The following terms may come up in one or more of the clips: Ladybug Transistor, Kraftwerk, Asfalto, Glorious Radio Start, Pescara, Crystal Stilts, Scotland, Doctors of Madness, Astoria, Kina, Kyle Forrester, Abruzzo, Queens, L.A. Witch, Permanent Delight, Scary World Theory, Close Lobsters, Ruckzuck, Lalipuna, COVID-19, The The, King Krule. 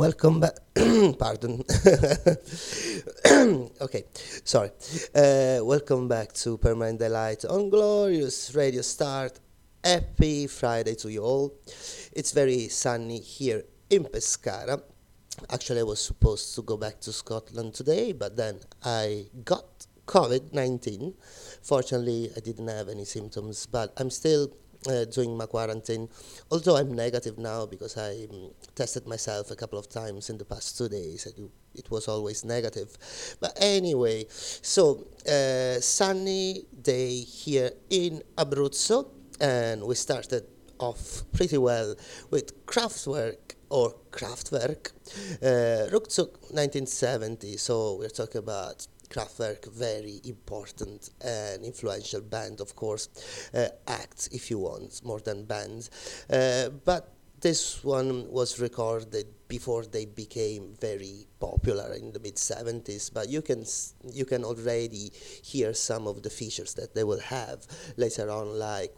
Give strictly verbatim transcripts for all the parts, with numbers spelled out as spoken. Welcome back. Pardon. Okay, sorry. Uh, welcome back to Permanent Delight on Glorious Radio Start. Happy Friday to you all. It's very sunny here in Pescara. Actually, I was supposed to go back to Scotland today, but then I got covid nineteen. Fortunately, I didn't have any symptoms, but I'm still Uh, doing my quarantine, although I'm negative now because I um, tested myself a couple of times in the past two days. I, it was always negative. But anyway, so uh, sunny day here in Abruzzo, and we started off pretty well with Kraftwerk or Kraftwerk, uh, Ruckzuck nineteen seventy, so we're talking about Kraftwerk, very important and influential band, of course, uh, acts if you want, more than bands. Uh, but this one was recorded before they became very popular in the mid seventies, but you can you can already hear some of the features that they will have later on, like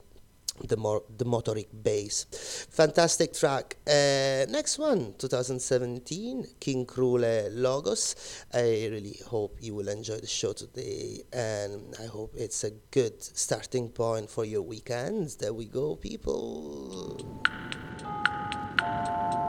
the more the motoric bass. Fantastic track. Uh, next one, twenty seventeen, King Krule Logos. I really hope you will enjoy the show today, and I hope it's a good starting point for your weekends. There we go, people. Thank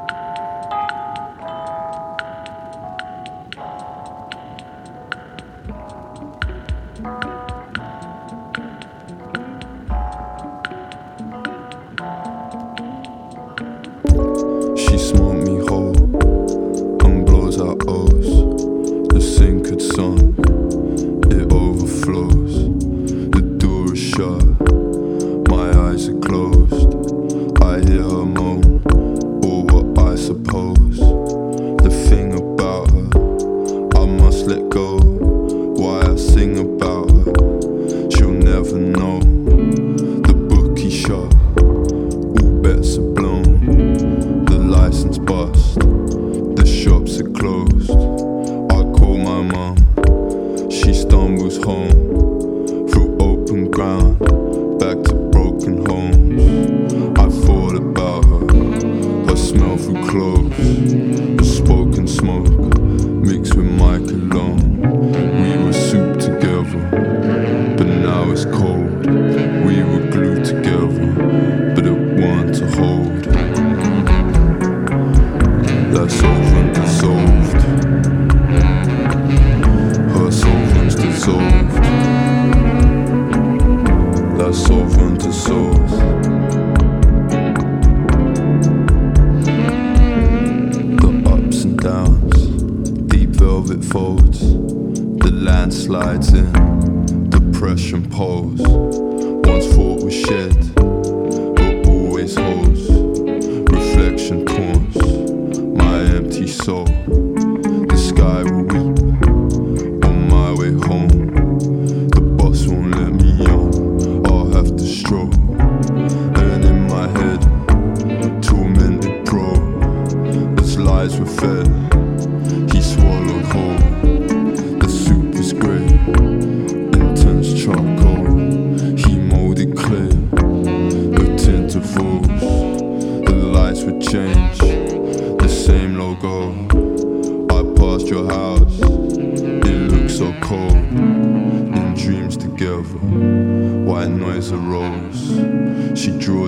you.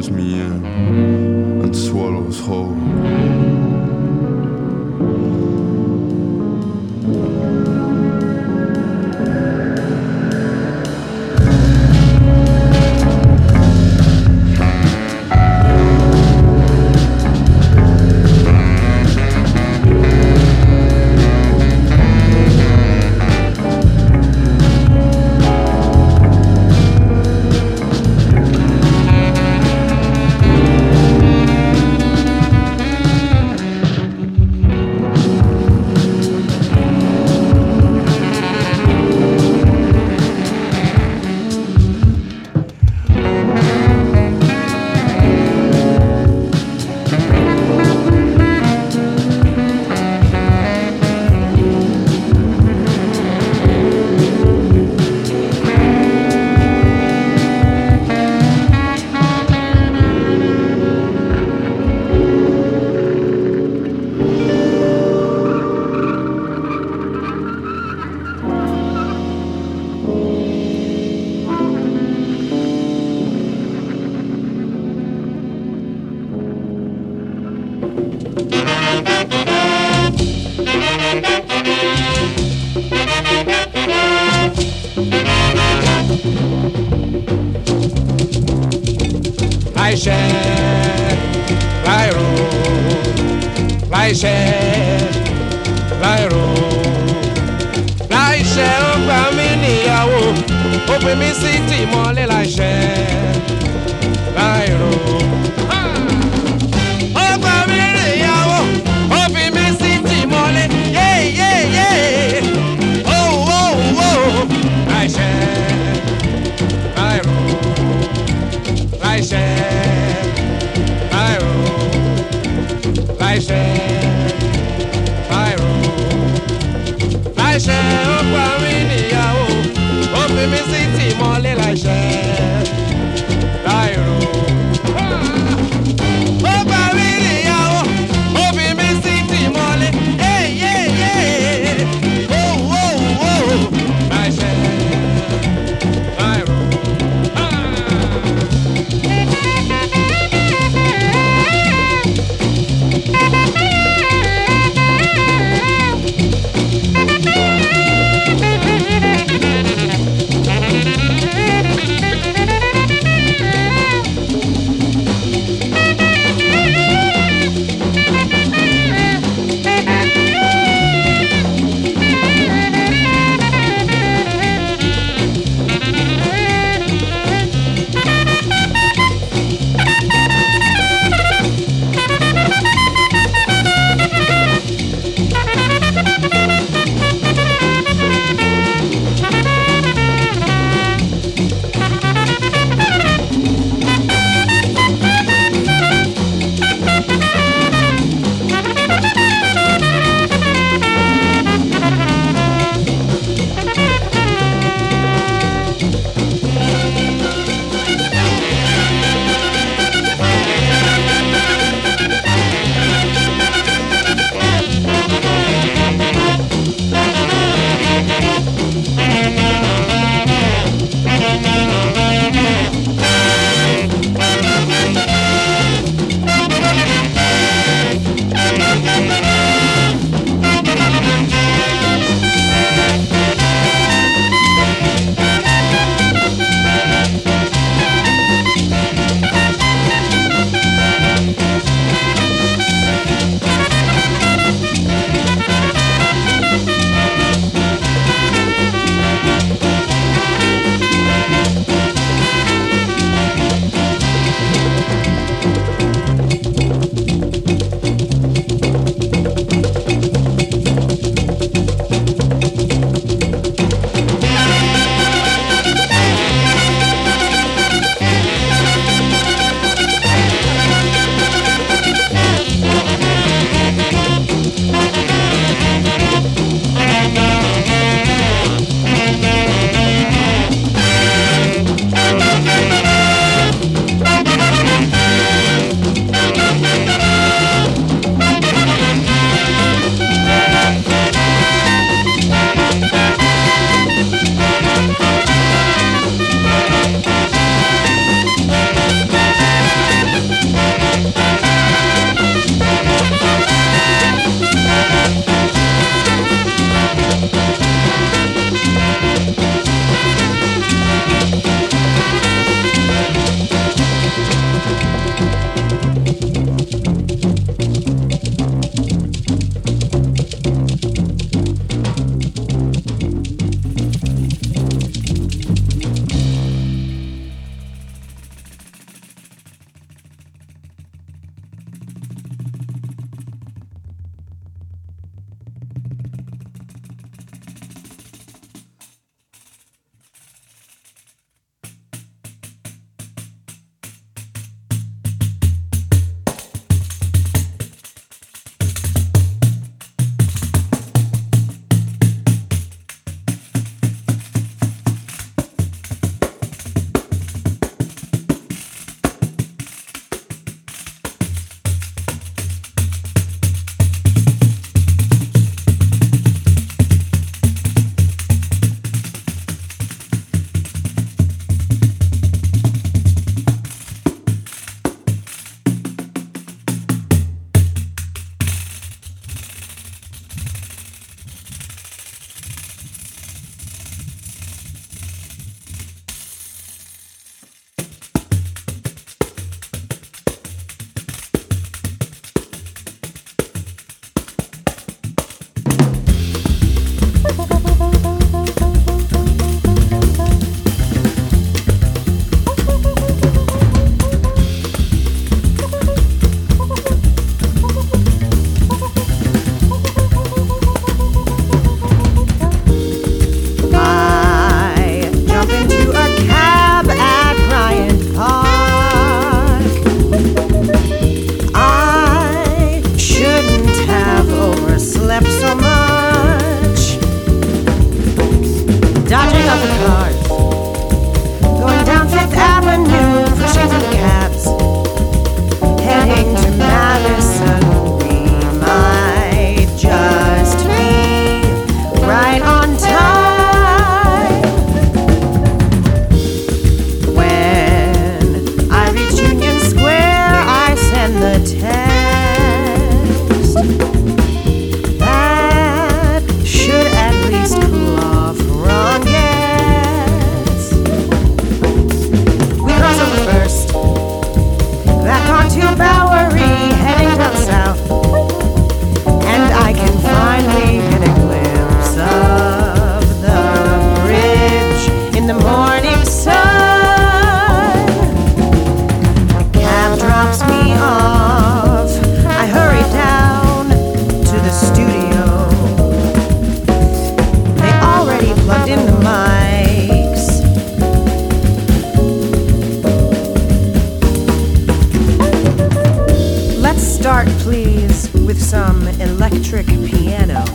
I said, I wrote, I said, I wrote, I said, oh, I'm in the hour, open me city, more than I said, I wrote, oh, I'm in the hour, open me city, more than, yeah, yeah, yeah, oh, oh, oh, I said, I wrote, I said, I said, I wrote, I said, oh, I'm in the hour, open me city, more than I said, I wrote. with some electric piano.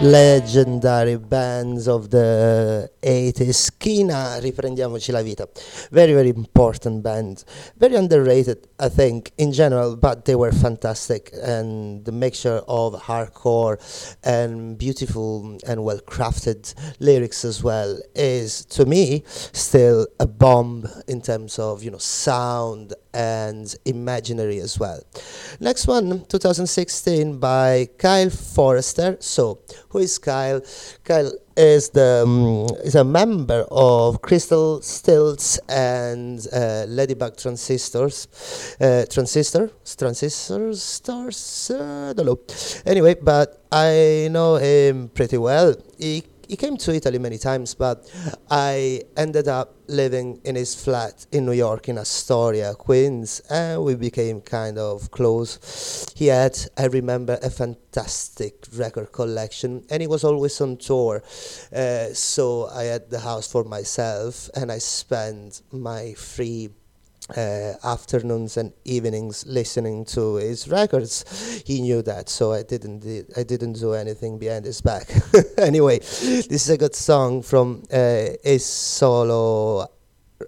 Legendary bands of the eighties, Kina, Riprendiamoci la vita, very very important band, very underrated I think in general, but they were fantastic, and the mixture of hardcore and beautiful and well crafted lyrics as well is to me still a bomb in terms of, you know, sound and imaginary as well. Next one, twenty sixteen by Kyle Forrester. So who is Kyle? Kyle is the um, is a member of Crystal Stilts and uh, Ladybug Transistors, uh, Transistor, Transistor Stars. Uh, don't know. Anyway, but I know him pretty well. He He came to Italy many times, but I ended up living in his flat in New York, in Astoria, Queens, and we became kind of close. He had, I remember, a fantastic record collection, and he was always on tour. Uh, so I had the house for myself, and I spent my free Uh, afternoons and evenings listening to his records. He knew that, so I didn't di- I didn't do anything behind his back. Anyway, this is a good song from uh, his solo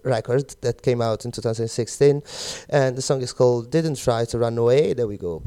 record that came out in twenty sixteen, and the song is called Didn't Try to Run Away. There we go.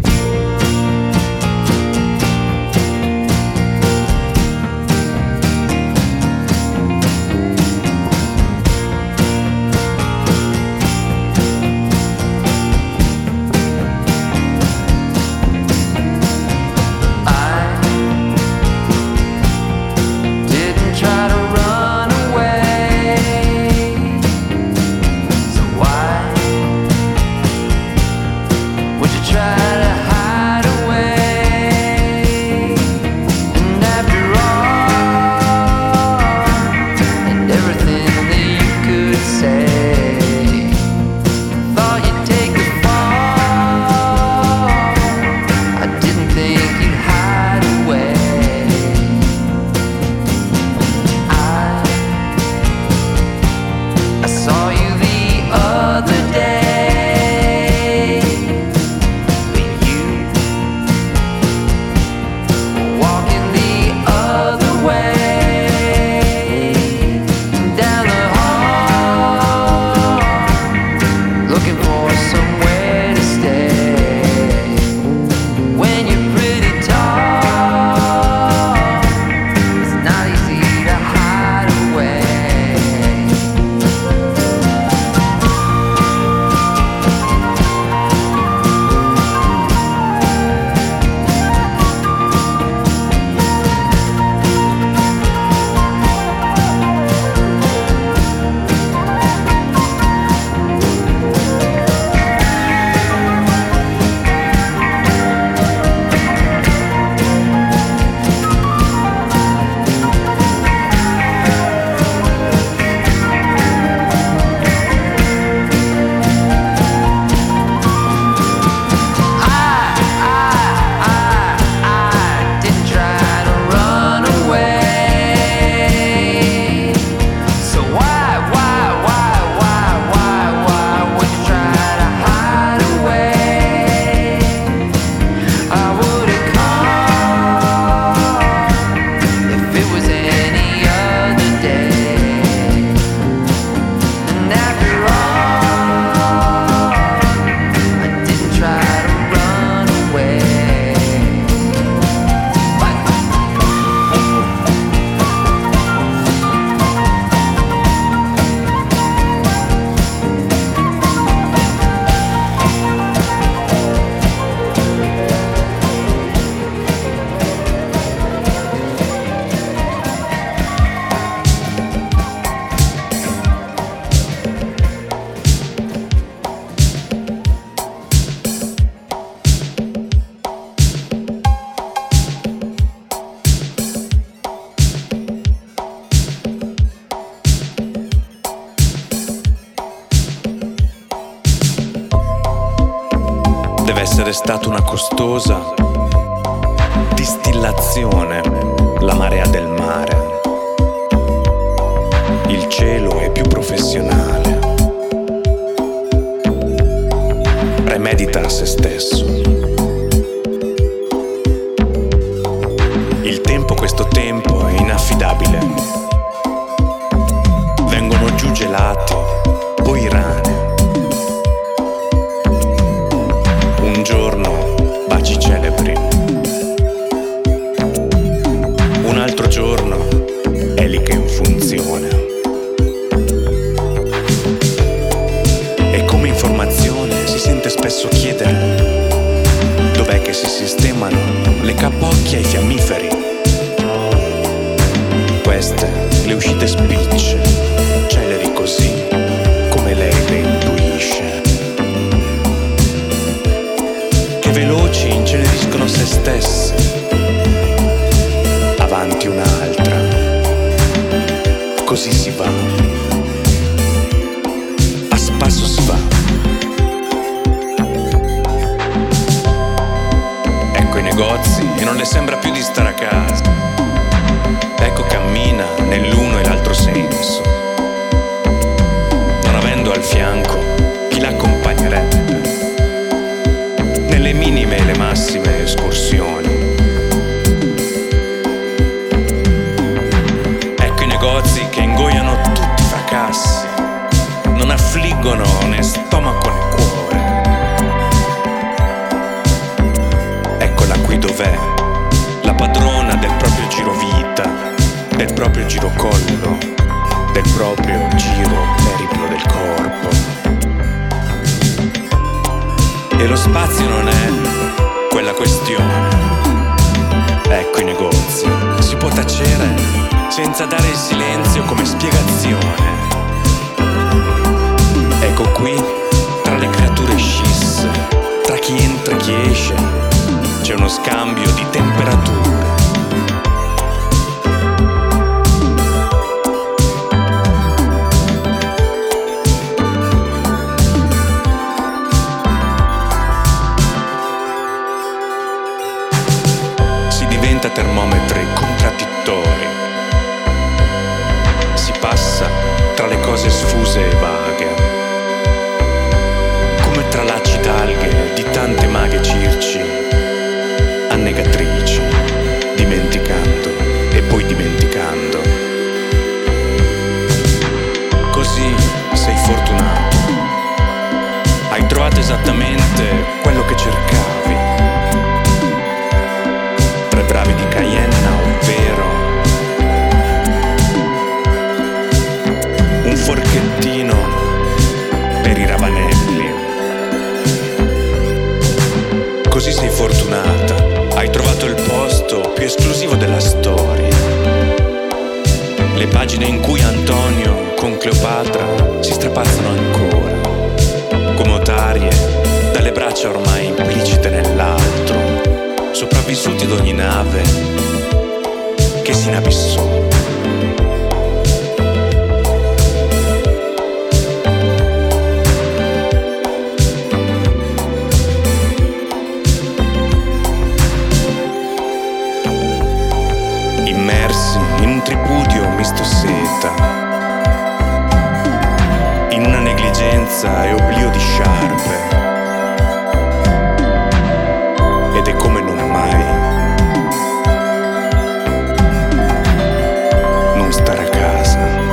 È stata una costosa distillazione, la marea del mare. Il cielo è più professionale. Premedita a se stesso. Il tempo, questo tempo, è inaffidabile. Vengono giù gelati, poi rane. Un giorno baci celebri. Un altro giorno eliche in funzione. E come informazione si sente spesso chiedere: dov'è che si sistemano le capocchie ai fiammiferi? Queste, le uscite spicce, celeri così come lei le intuisce, che veloci inceneriscono se stesse, avanti un'altra, così si va, a spasso si va. E non le sembra più di stare a casa. Ecco, cammina nell'uno e l'altro senso, non avendo al fianco chi l'accompagnerebbe nelle minime e le massime escursioni. Ecco i negozi che ingoiano tutti i fracassi, non affliggono né stomaco né cuore. Dov'è la padrona del proprio girovita, del proprio girocollo, del proprio giro periplo del corpo? E lo spazio non è quella questione. Ecco i negozi, si può tacere senza dare il silenzio come spiegazione. Ecco qui, tra le creature scisse, tra chi entra e chi esce, c'è uno scambio di temperature. Si diventa termometri contraddittori. Si passa tra le cose sfuse e vaghe, come tra lacci d'alghe di tante maghe circi. Negatrici, dimenticando e poi dimenticando. Così sei fortunato, hai trovato esattamente quello che cercavi. Tre bravi di Cayenne, ovvero un forchettino per i ravanelli. Così sei fortunata. Hai trovato il posto più esclusivo della storia. Le pagine in cui Antonio con Cleopatra si strapazzano ancora, come otarie, dalle braccia ormai implicite nell'altro, sopravvissuti ad ogni nave che si inabissò. Tripudio misto seta, in una negligenza e oblio di sciarpe, ed è come non mai non stare a casa.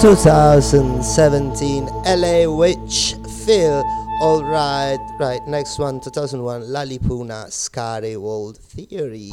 twenty seventeen L A. Witch, Feel Alright. Right, next one, two thousand one Lalipuna, Scary World Theory.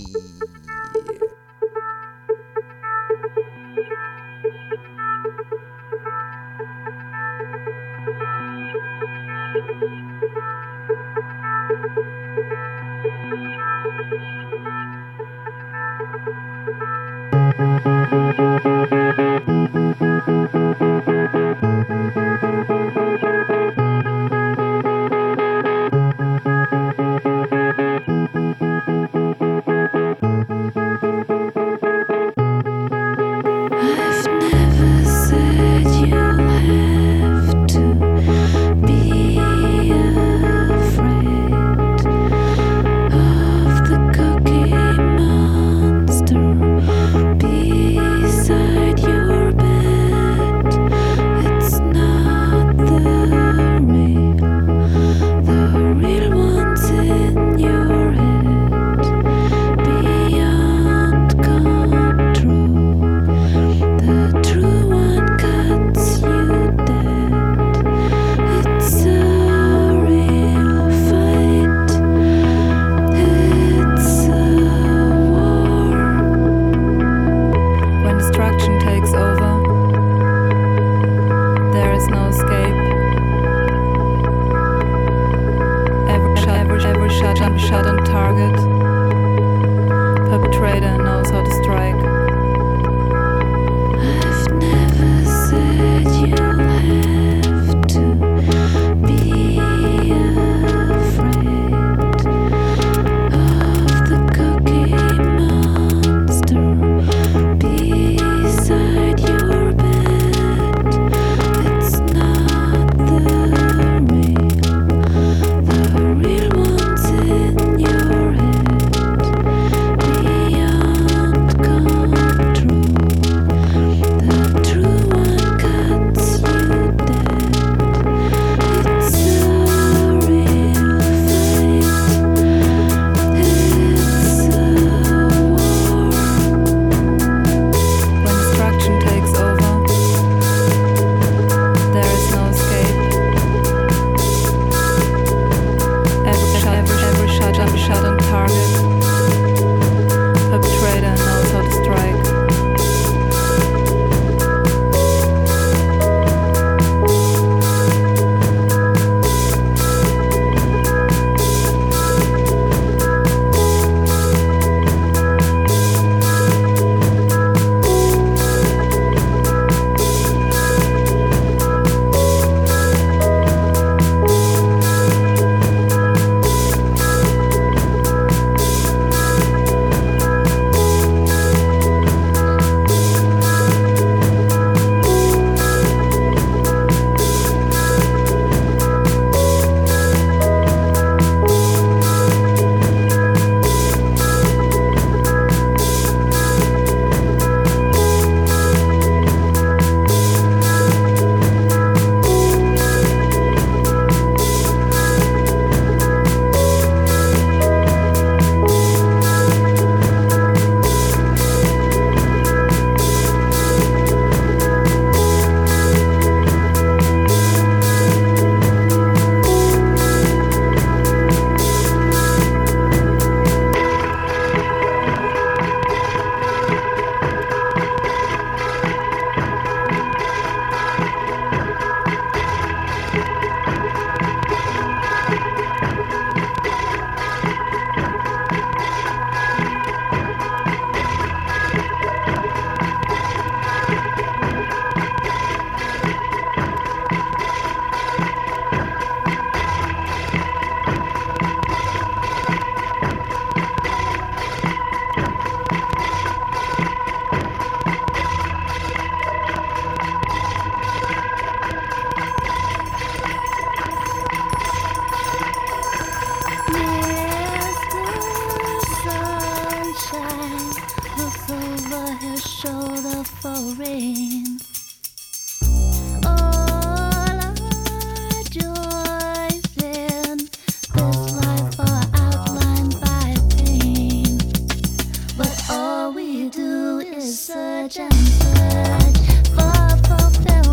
We do is search and search for fulfillment.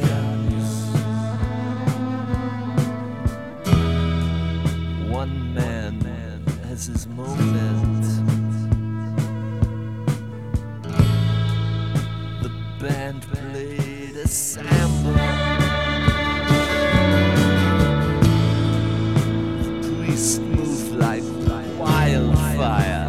paradise. One man has his moment. The band played a samba. The priest moved like wildfire.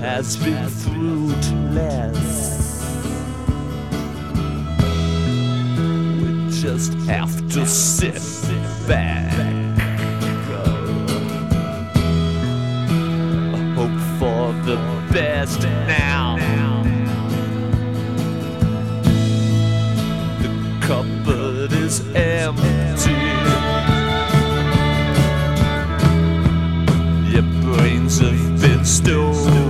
Has been fruitless. We just have to sit back, hope for the best now. The cupboard is empty. Your brains have been stolen.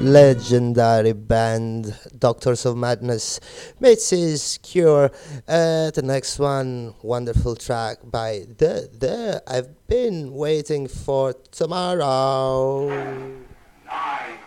Legendary band Doctors of Madness, Missus Cure. Uh, the next one, wonderful track by The The. I've been waiting for tomorrow. Ten, nine.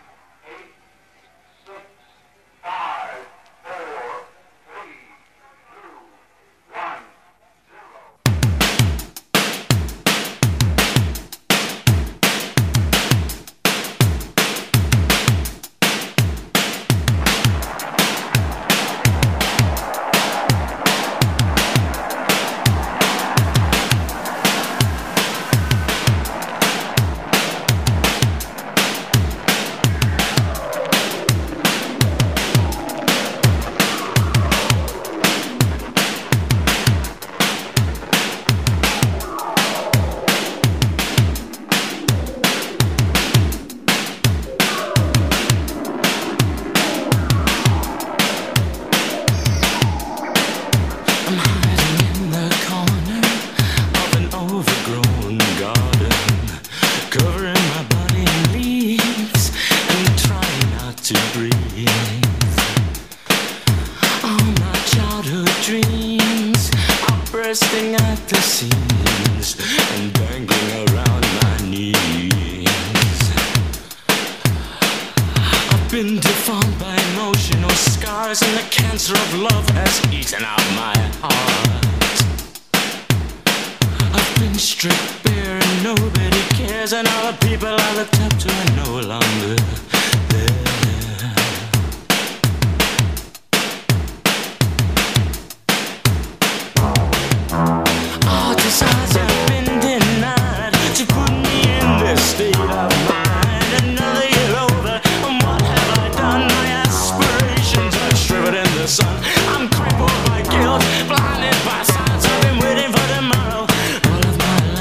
been deformed by emotional scars, and the cancer of love has eaten out my heart. I've been stripped bare and nobody cares, and all the people I looked up to are no longer there. All desires have been denied to put me in this state of mind. I'm crippled by guilt, blinded by signs. I've been waiting for tomorrow all of my and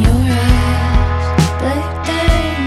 your eyes, black day.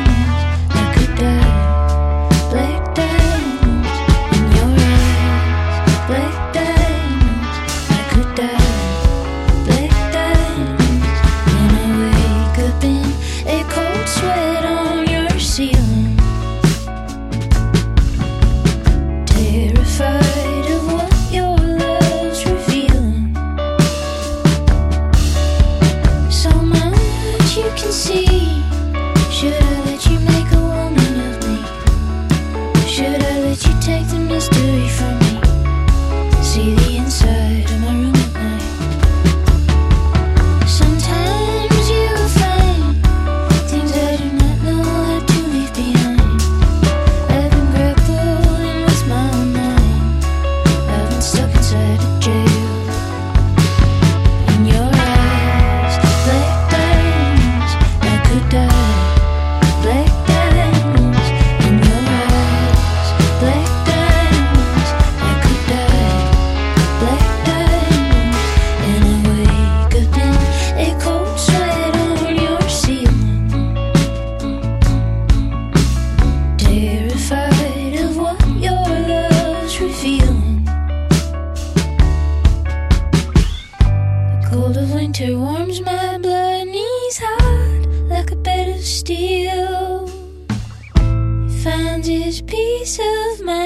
is peace of mind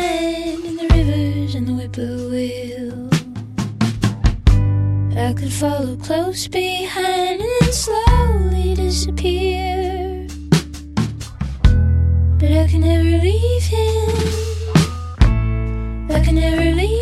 in the rivers and the whippoorwill. I could follow close behind and then slowly disappear, but I can never leave him. I can never leave him.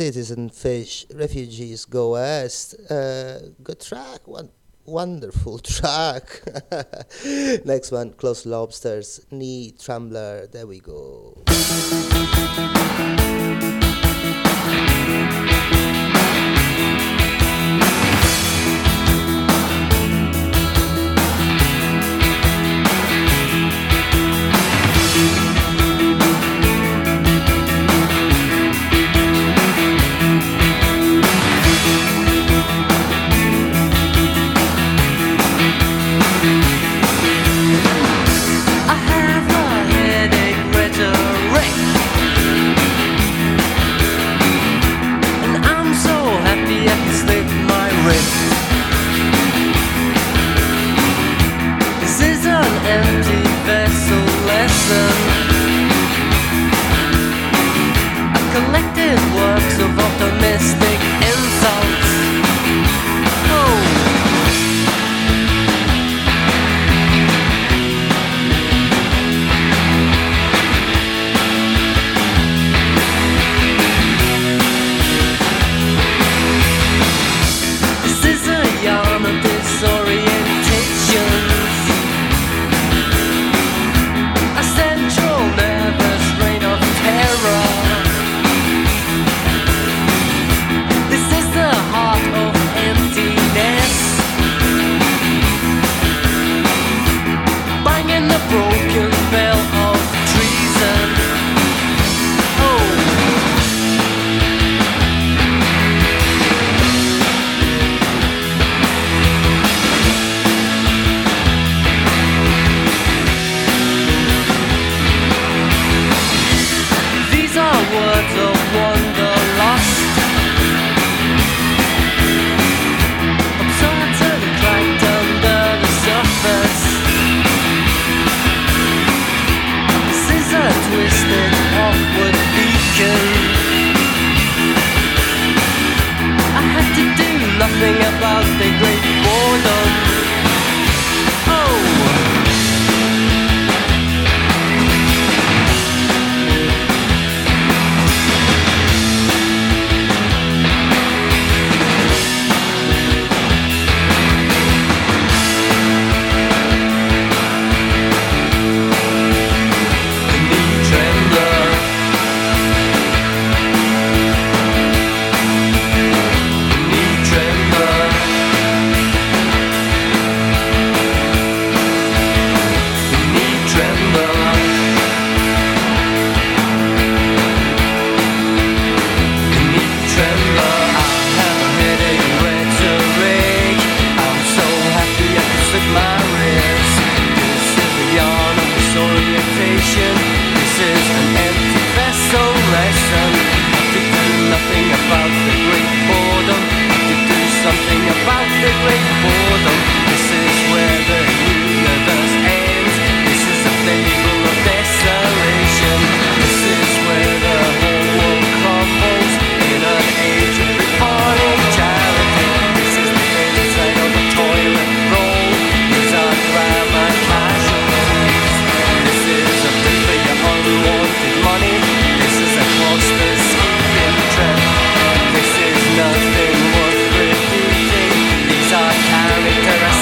citizen fish, refugees go west. Uh, good track, one wonderful track. Next one, Close Lobsters, Knee Trembler. There we go. Character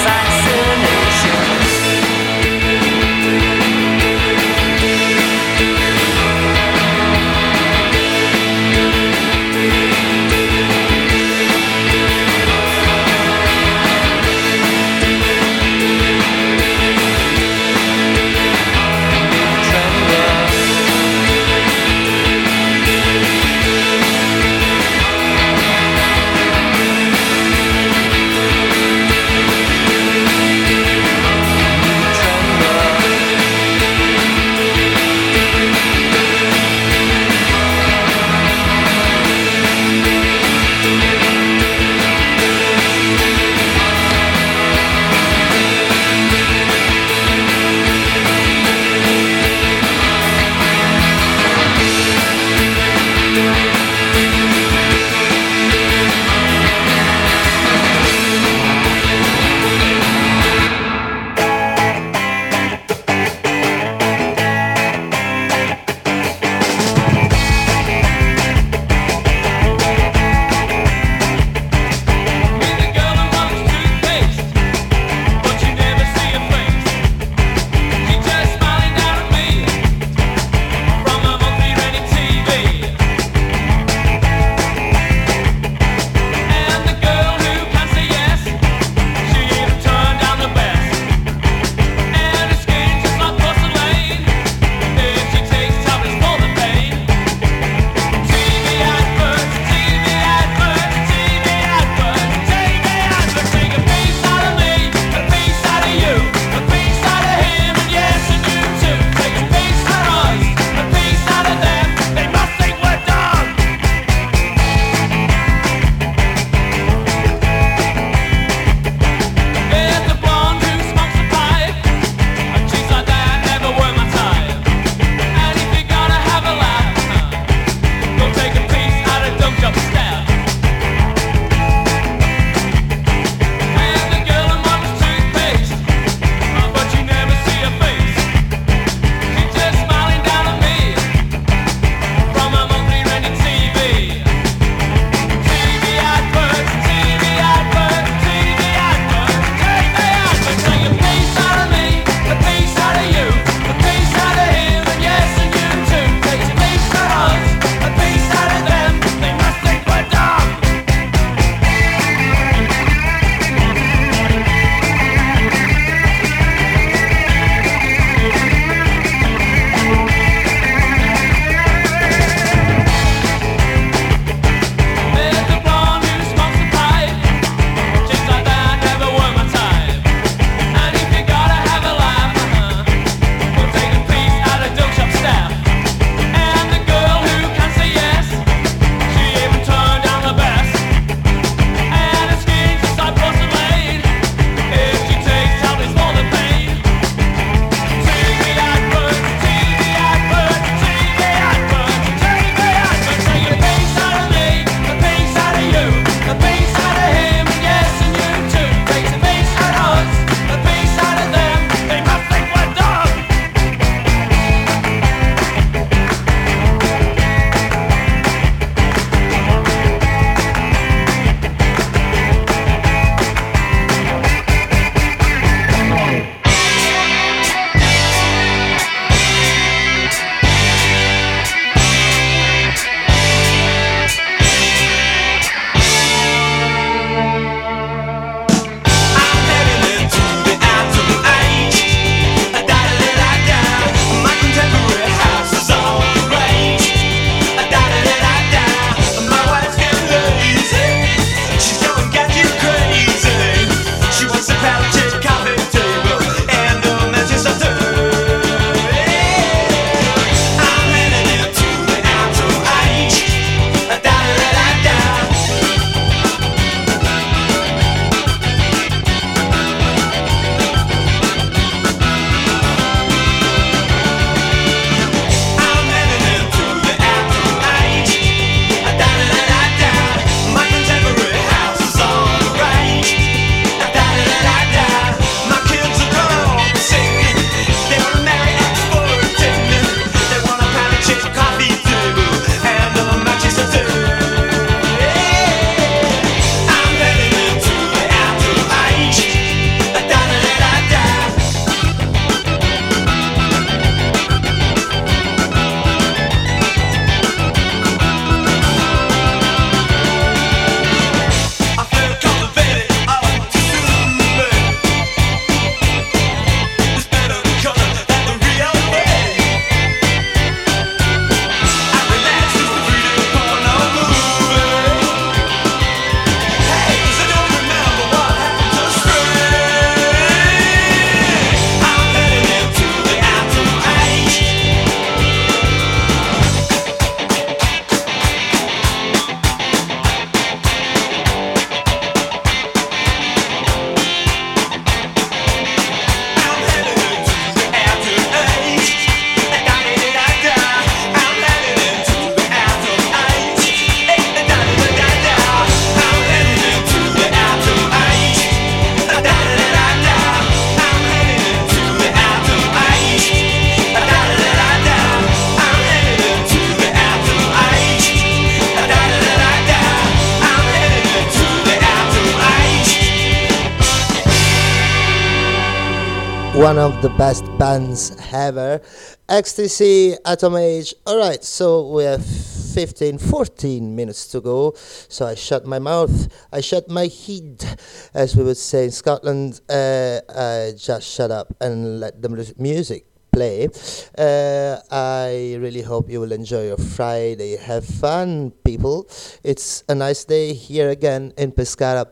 one of the best bands ever, Ecstasy, Atom Age. Alright, so we have fifteen, fourteen minutes to go, so I shut my mouth, I shut my head, as we would say in Scotland. uh, I just shut up and let the music play. uh, I really hope you will enjoy your Friday. Have fun, people. It's a nice day here again in Pescara.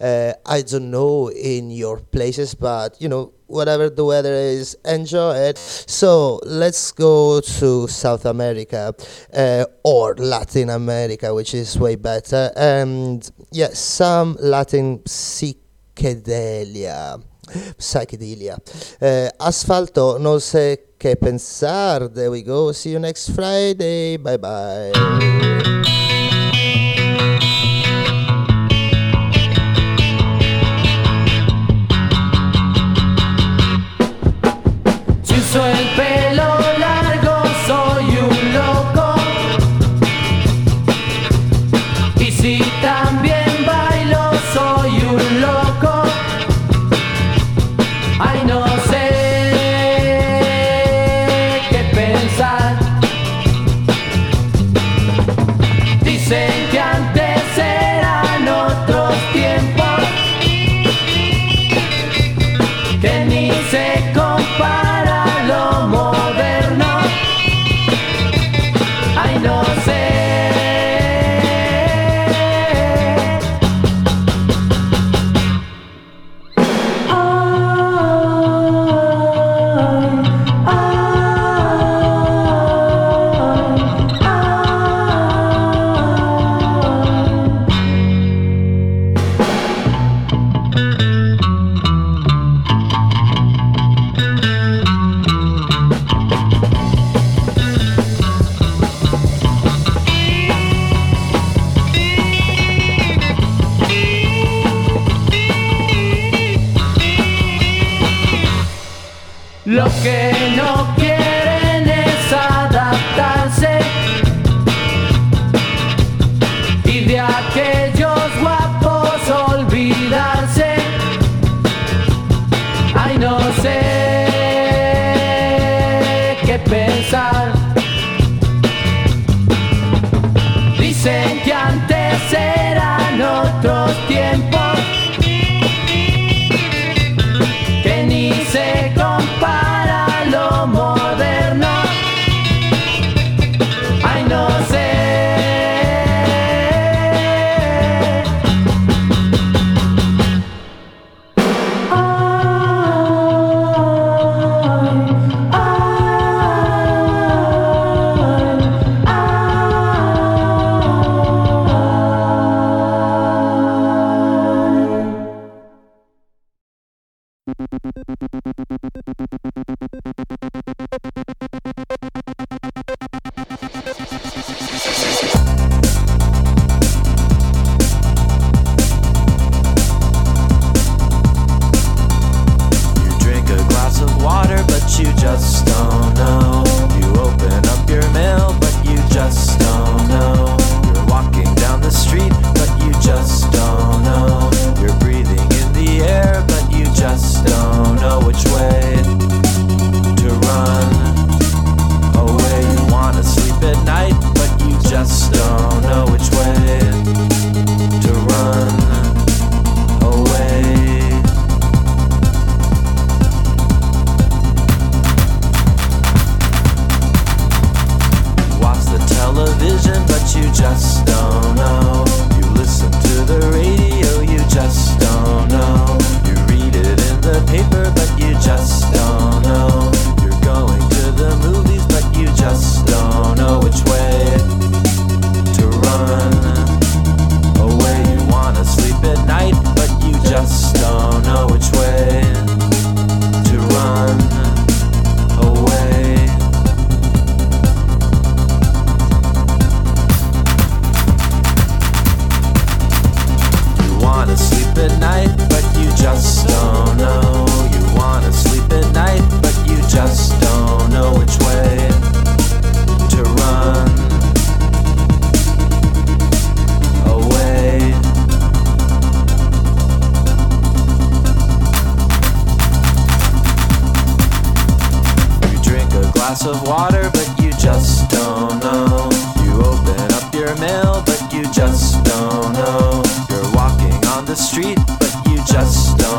uh, I don't know in your places, but you know, whatever the weather is, enjoy it. So let's go to South America, uh, or Latin America, which is way better. And yes, yeah, some Latin psychedelia Psychedelia. Uh, Asfalto, no sé qué pensar. There we go. See you next Friday. Bye bye. Lo que no quieren es adaptarse, y de aquellos guapos olvidarse. Ay, no sé qué pensar. Dicen que antes eran otros tiempos, que ni se compara. glass of water, but you just don't know. You open up your mail, but you just don't know. You're walking on the street, but you just don't know.